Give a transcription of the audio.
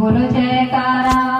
बोलो जयकारा।